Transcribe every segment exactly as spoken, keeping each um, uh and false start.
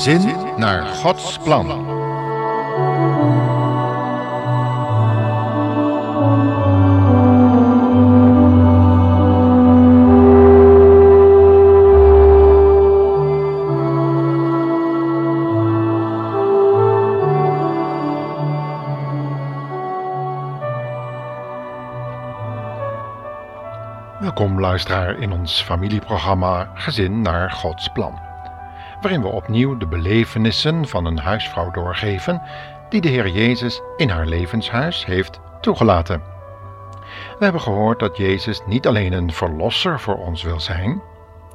Gezin naar Gods plan. Welkom luisteraar in ons familieprogramma Gezin naar Gods plan, waarin we opnieuw de belevenissen van een huisvrouw doorgeven die de Heer Jezus in haar levenshuis heeft toegelaten. We hebben gehoord dat Jezus niet alleen een verlosser voor ons wil zijn,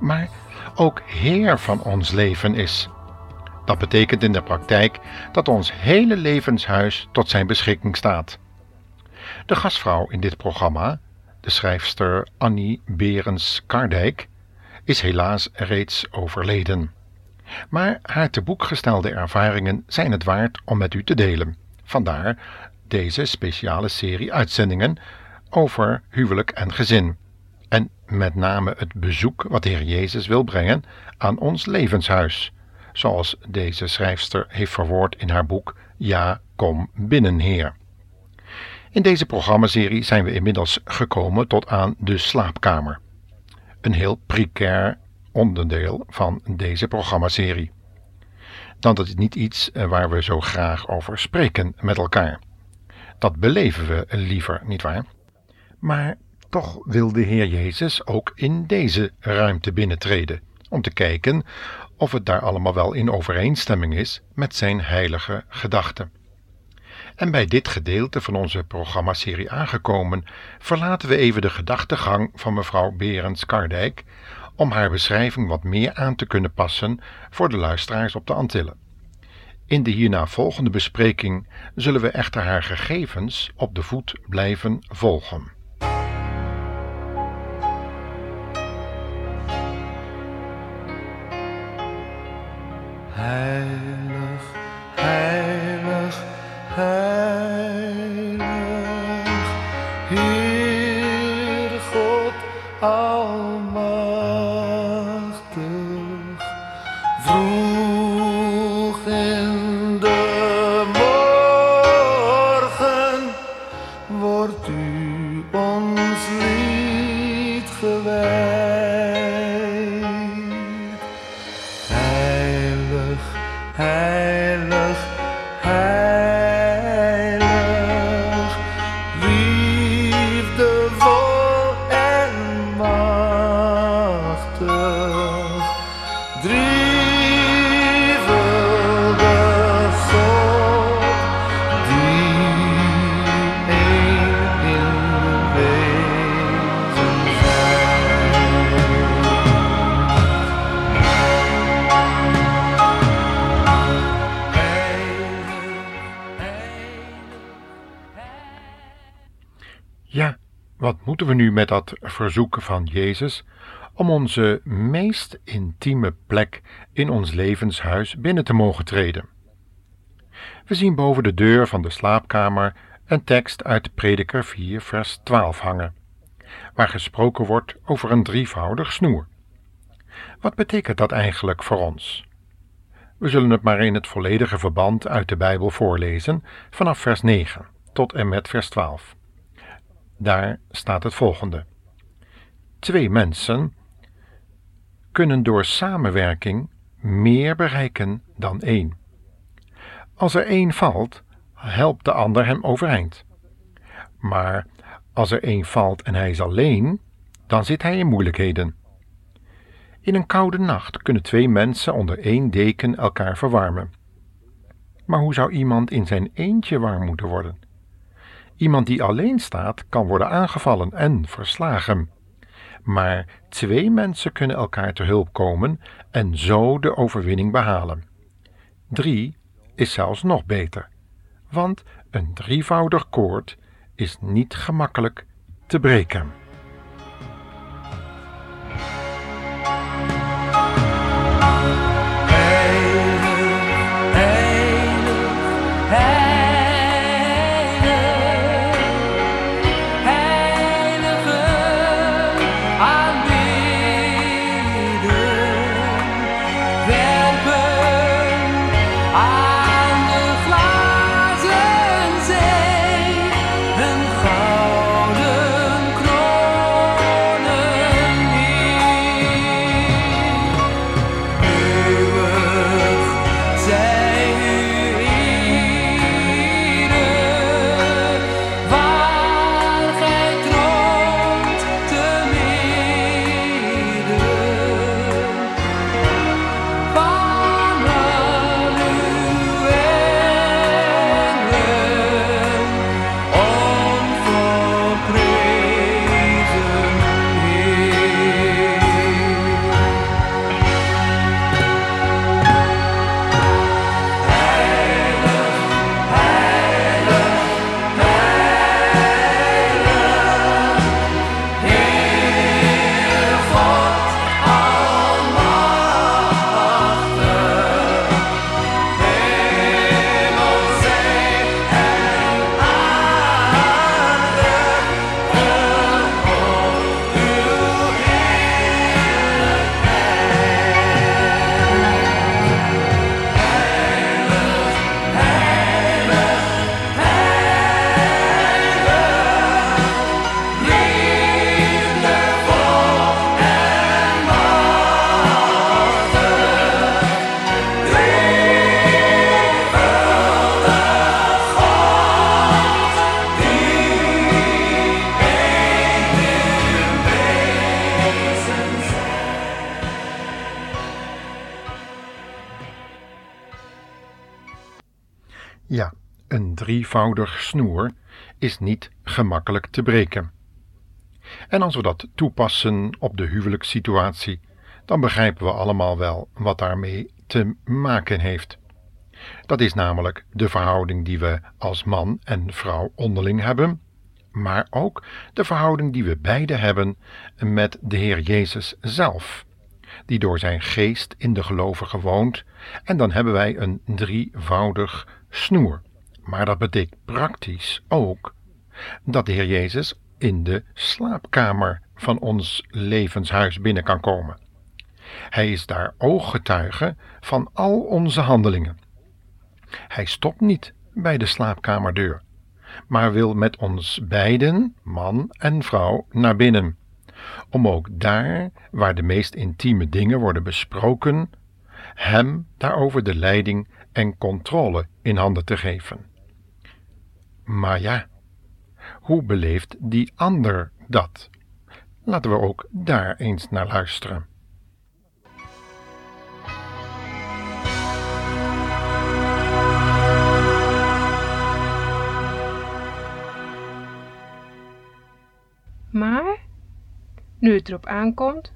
maar ook Heer van ons leven is. Dat betekent in de praktijk dat ons hele levenshuis tot zijn beschikking staat. De gastvrouw in dit programma, de schrijfster Annie Berends-Kardijk, is helaas reeds overleden. Maar haar te boek gestelde ervaringen zijn het waard om met u te delen. Vandaar deze speciale serie uitzendingen over huwelijk en gezin. En met name het bezoek wat de Heer Jezus wil brengen aan ons levenshuis. Zoals deze schrijfster heeft verwoord in haar boek Ja, kom binnen, Heer. In deze programmaserie zijn we inmiddels gekomen tot aan de slaapkamer. Een heel precair onderdeel van deze programmaserie. Dan dat is niet iets waar we zo graag over spreken met elkaar. Dat beleven we liever, nietwaar? Maar toch wil de Heer Jezus ook in deze ruimte binnentreden, om te kijken of het daar allemaal wel in overeenstemming is met zijn heilige gedachten. En bij dit gedeelte van onze programmaserie aangekomen, verlaten we even de gedachtegang van mevrouw Berends-Kardijk, om haar beschrijving wat meer aan te kunnen passen voor de luisteraars op de Antillen. In de hierna volgende bespreking zullen we echter haar gegevens op de voet blijven volgen. Heilig, heilig, heilig, Heer God Almachtig. Wat moeten we nu met dat verzoeken van Jezus om onze meest intieme plek in ons levenshuis binnen te mogen treden? We zien boven de deur van de slaapkamer een tekst uit Prediker vier vers twaalf hangen, waar gesproken wordt over een drievoudig snoer. Wat betekent dat eigenlijk voor ons? We zullen het maar in het volledige verband uit de Bijbel voorlezen vanaf vers negen tot en met vers twaalf. Daar staat het volgende. Twee mensen kunnen door samenwerking meer bereiken dan één. Als er één valt, helpt de ander hem overeind. Maar als er één valt en hij is alleen, dan zit hij in moeilijkheden. In een koude nacht kunnen twee mensen onder één deken elkaar verwarmen. Maar hoe zou iemand in zijn eentje warm moeten worden? Iemand die alleen staat, kan worden aangevallen en verslagen. Maar twee mensen kunnen elkaar te hulp komen en zo de overwinning behalen. Drie is zelfs nog beter, want een drievoudig koord is niet gemakkelijk te breken. Hey! Ja, een drievoudig snoer is niet gemakkelijk te breken. En als we dat toepassen op de huwelijkssituatie, dan begrijpen we allemaal wel wat daarmee te maken heeft. Dat is namelijk de verhouding die we als man en vrouw onderling hebben, maar ook de verhouding die we beiden hebben met de Heer Jezus zelf, die door zijn geest in de gelovigen woont, en dan hebben wij een drievoudig snoer. Maar dat betekent praktisch ook dat de Heer Jezus in de slaapkamer van ons levenshuis binnen kan komen. Hij is daar ooggetuige van al onze handelingen. Hij stopt niet bij de slaapkamerdeur, maar wil met ons beiden, man en vrouw, naar binnen, om ook daar, waar de meest intieme dingen worden besproken, hem daarover de leiding en controle in handen te geven. Maar ja, hoe beleeft die ander dat? Laten we ook daar eens naar luisteren. Maar, nu het erop aankomt,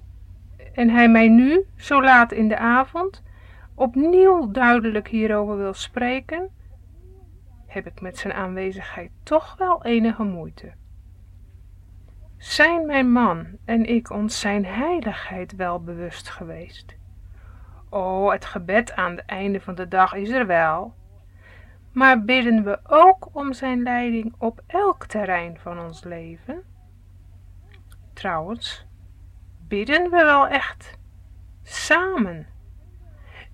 en hij mij nu, zo laat in de avond, opnieuw duidelijk hierover wil spreken, heb ik met zijn aanwezigheid toch wel enige moeite. Zijn mijn man en ik ons zijn heiligheid wel bewust geweest? O, het gebed aan het einde van de dag is er wel, maar bidden we ook om zijn leiding op elk terrein van ons leven? Trouwens, bidden we wel echt samen?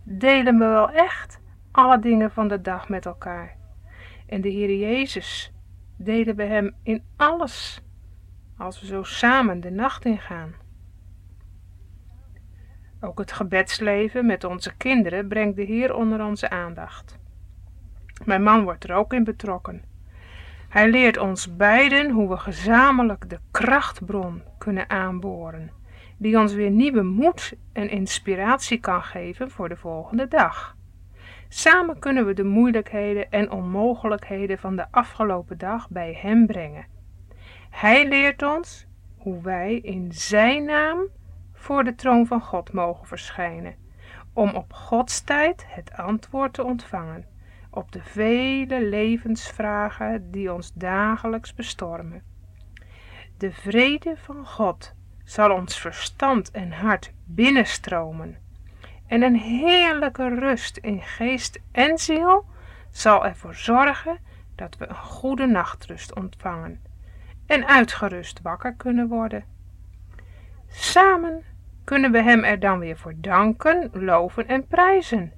Delen we wel echt alle dingen van de dag met elkaar? En de Heer Jezus, delen we hem in alles, als we zo samen de nacht ingaan? Ook het gebedsleven met onze kinderen brengt de Heer onder onze aandacht. Mijn man wordt er ook in betrokken. Hij leert ons beiden hoe we gezamenlijk de krachtbron kunnen aanboren, die ons weer nieuwe moed en inspiratie kan geven voor de volgende dag. Samen kunnen we de moeilijkheden en onmogelijkheden van de afgelopen dag bij hem brengen. Hij leert ons hoe wij in zijn naam voor de troon van God mogen verschijnen, om op Gods tijd het antwoord te ontvangen op de vele levensvragen die ons dagelijks bestormen. De vrede van God zal ons verstand en hart binnenstromen, en een heerlijke rust in geest en ziel zal ervoor zorgen dat we een goede nachtrust ontvangen en uitgerust wakker kunnen worden. Samen kunnen we hem er dan weer voor danken, loven en prijzen,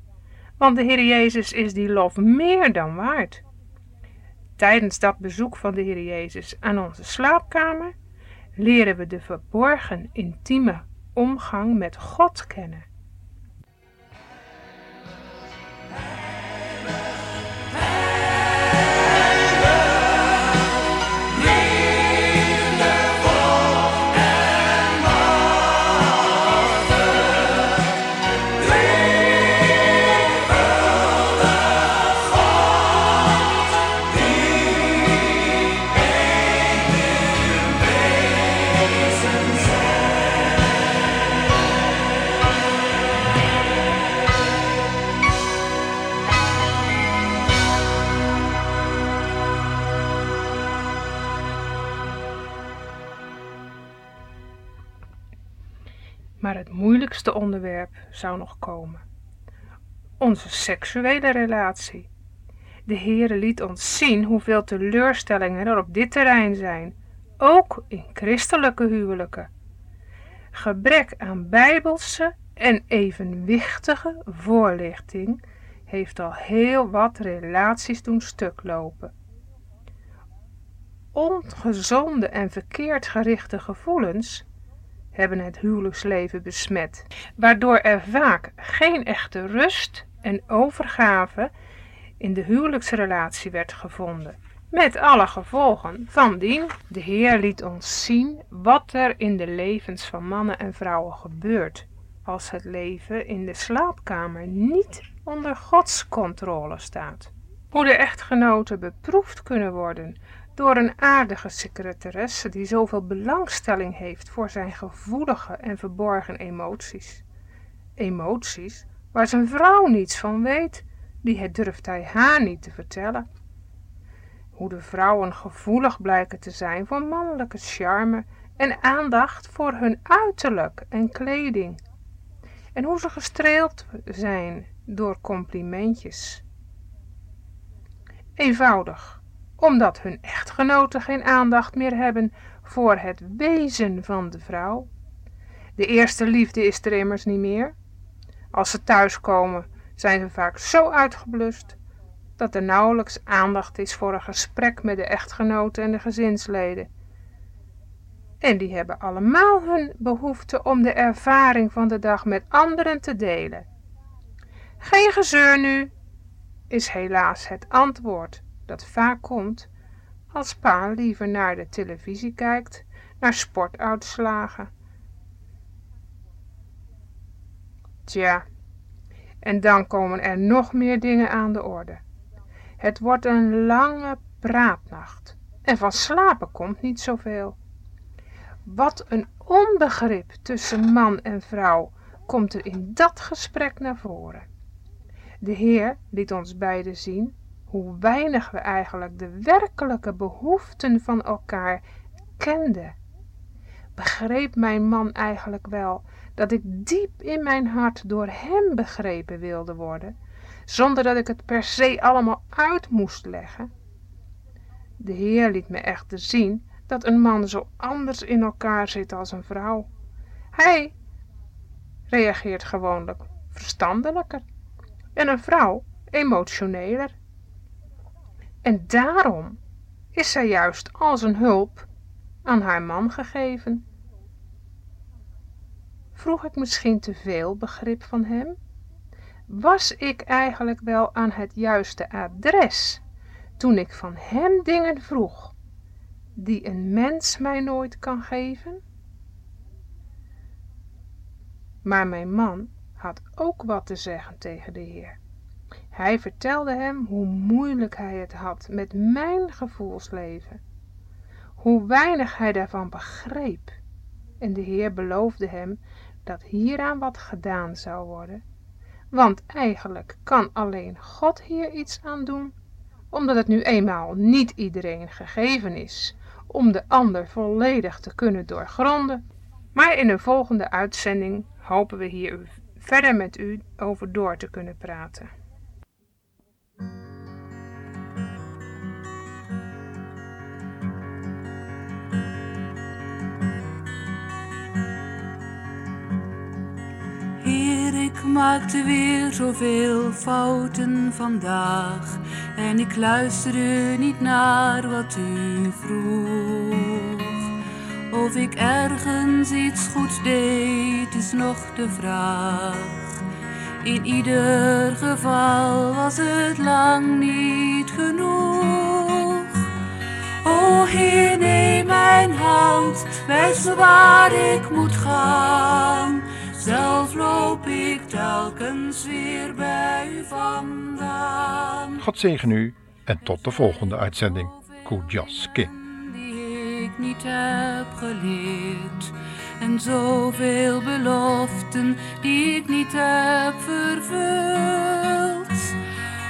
want de Heer Jezus is die lof meer dan waard. Tijdens dat bezoek van de Heer Jezus aan onze slaapkamer leren we de verborgen, intieme omgang met God kennen. Maar het moeilijkste onderwerp zou nog komen. Onze seksuele relatie. De Heere liet ons zien hoeveel teleurstellingen er op dit terrein zijn, ook in christelijke huwelijken. Gebrek aan bijbelse en evenwichtige voorlichting heeft al heel wat relaties doen stuklopen. Ongezonde en verkeerd gerichte gevoelens hebben het huwelijksleven besmet, waardoor er vaak geen echte rust en overgave in de huwelijksrelatie werd gevonden, met alle gevolgen van dien. De Heer liet ons zien wat er in de levens van mannen en vrouwen gebeurt als het leven in de slaapkamer niet onder Gods controle staat. Hoe de echtgenote beproefd kunnen worden door een aardige secretaresse die zoveel belangstelling heeft voor zijn gevoelige en verborgen emoties. Emoties waar zijn vrouw niets van weet, die het durft hij haar niet te vertellen. Hoe de vrouwen gevoelig blijken te zijn voor mannelijke charme en aandacht voor hun uiterlijk en kleding. En hoe ze gestreeld zijn door complimentjes. Eenvoudig, omdat hun echtgenoten geen aandacht meer hebben voor het wezen van de vrouw. De eerste liefde is er immers niet meer. Als ze thuiskomen zijn ze vaak zo uitgeblust dat er nauwelijks aandacht is voor een gesprek met de echtgenoten en de gezinsleden. En die hebben allemaal hun behoefte om de ervaring van de dag met anderen te delen. Geen gezeur nu, is helaas het antwoord dat vaak komt als pa liever naar de televisie kijkt, naar sportuitslagen. Tja, en dan komen er nog meer dingen aan de orde. Het wordt een lange praatnacht en van slapen komt niet zoveel. Wat een onbegrip tussen man en vrouw komt er in dat gesprek naar voren. De Heer liet ons beiden zien hoe weinig we eigenlijk de werkelijke behoeften van elkaar kenden. Begreep mijn man eigenlijk wel dat ik diep in mijn hart door hem begrepen wilde worden, zonder dat ik het per se allemaal uit moest leggen? De Heer liet me echter zien dat een man zo anders in elkaar zit als een vrouw. Hij reageert gewoonlijk verstandelijker en een vrouw emotioneler. En daarom is zij juist als een hulp aan haar man gegeven. Vroeg ik misschien te veel begrip van hem? Was ik eigenlijk wel aan het juiste adres toen ik van hem dingen vroeg die een mens mij nooit kan geven? Maar mijn man had ook wat te zeggen tegen de Heer. Hij vertelde hem hoe moeilijk hij het had met mijn gevoelsleven, hoe weinig hij daarvan begreep. En de Heer beloofde hem dat hieraan wat gedaan zou worden, want eigenlijk kan alleen God hier iets aan doen, omdat het nu eenmaal niet iedereen gegeven is om de ander volledig te kunnen doorgronden. Maar in een volgende uitzending hopen we hier verder met u over door te kunnen praten. Heer, ik maakte weer zoveel fouten vandaag en ik luisterde niet naar wat u vroeg. Of ik ergens iets goeds deed, is nog de vraag. In ieder geval was het lang niet genoeg. O Heer, neem mijn hand, wijs me waar ik moet gaan. Zelf loop ik telkens weer bij u vandaan. God zegen u en tot de volgende uitzending. Koedjas King. Die ik niet heb geleerd. En zoveel beloften die ik niet heb vervuld.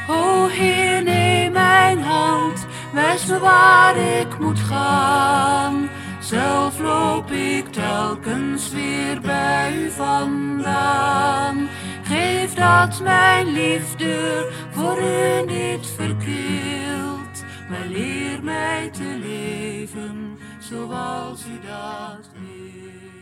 O Heer, neem mijn hand. Wijs me waar ik moet gaan. Zelf loop ik telkens weer bij u vandaan. Geef dat mijn liefde voor u niet verkeelt, maar leer mij te leven zoals u dat wilt.